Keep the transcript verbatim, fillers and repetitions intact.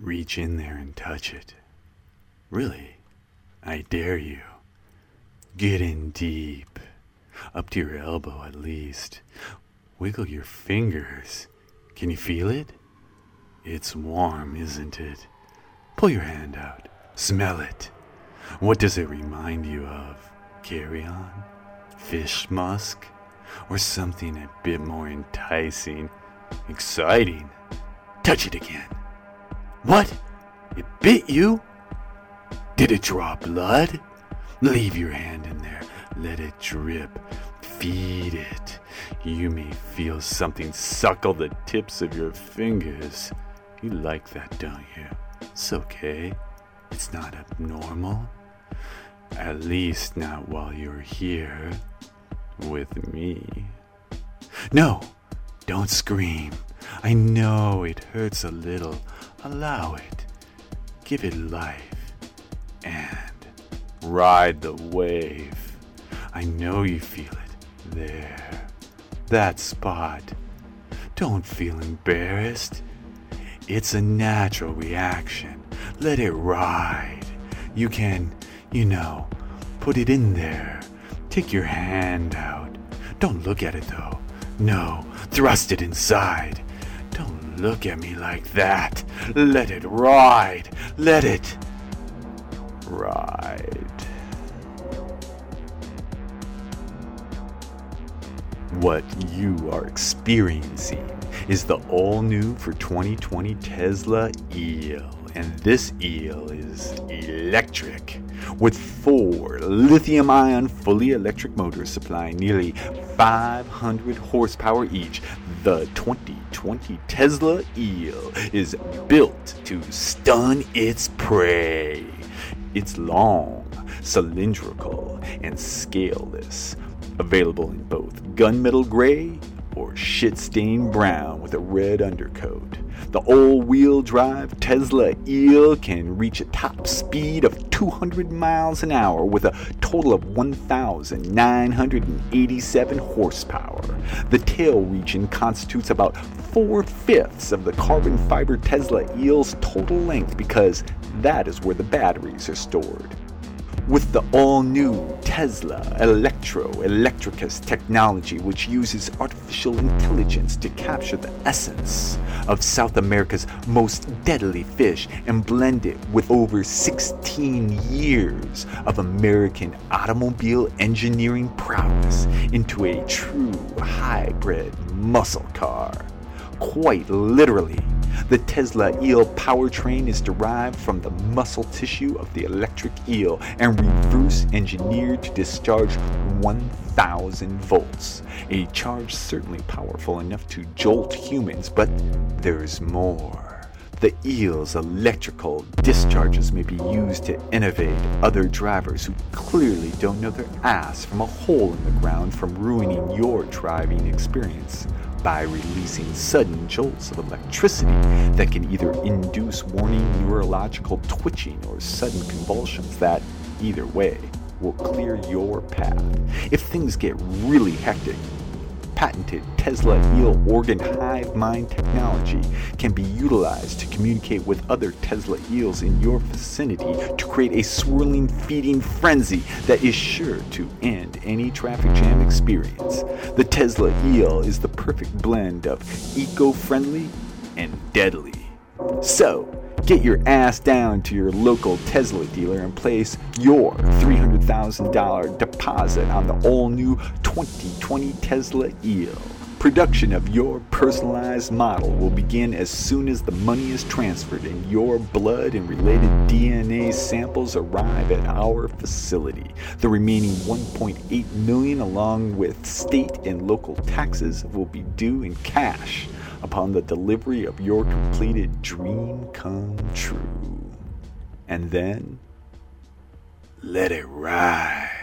Reach in there and touch it. Really, I dare you. Get in deep, up to your elbow at least. Wiggle your fingers. Can you feel it? It's warm, isn't it? Pull your hand out. Smell it. What does it remind you of? Carrion? Fish musk? Or something a bit more enticing? Exciting? Touch it again. What? It bit you? Did it draw blood? Leave your hand in there. Let it drip. Feed it. You may feel something suckle the tips of your fingers. You like that, don't you? It's okay. It's not abnormal. At least not while you're here with me. No, don't scream. I know it hurts a little. Allow it. Give it life. And ride the wave. I know you feel it. There. That spot. Don't feel embarrassed. It's a natural reaction. Let it ride. You can, you know, put it in there. Take your hand out. Don't look at it though. No, thrust it inside. Don't look at me like that. Let it ride. Let it ride. What you are experiencing is the all-new for twenty twenty Tesla E L, and this E L is electric, with four lithium-ion fully electric motors supplying nearly five hundred horsepower each. The twenty twenty Tesla E L is built to stun its prey. It's long, cylindrical, and scaleless. Available in both gunmetal gray or shit-stained brown with a red undercoat. The all-wheel drive Tesla E L can reach a top speed of two hundred miles an hour with a total of one thousand nine hundred eighty-seven horsepower. The tail region constitutes about four-fifths of the carbon fiber Tesla E L's total length because that is where the batteries are stored. With the all-new Tesla Electro-Electricus technology, which uses artificial intelligence to capture the essence of South America's most deadly fish and blend it with over sixteen years of American automobile engineering prowess into a true hybrid muscle car. Quite literally, the Tesla E L powertrain is derived from the muscle tissue of the electric eel and reverse engineered to discharge one thousand volts, a charge certainly powerful enough to jolt humans, but there's more. The eel's electrical discharges may be used to innovate other drivers who clearly don't know their ass from a hole in the ground from ruining your driving experience by releasing sudden jolts of electricity that can either induce warning neurological twitching or sudden convulsions that, either way, will clear your path. If things get really hectic, patented Tesla E L organ hive mind technology can be utilized to communicate with other Tesla E Ls in your vicinity to create a swirling feeding frenzy that is sure to end any traffic jam experience. The Tesla E L is the perfect blend of eco-friendly and deadly. So, get your ass down to your local Tesla dealer and place your three hundred thousand dollars deposit on the all-new twenty twenty Tesla E L. Production of your personalized model will begin as soon as the money is transferred and your blood and related D N A samples arrive at our facility. The remaining one point eight million dollars, along with state and local taxes, will be due in cash upon the delivery of your completed dream come true. And then, let it ride.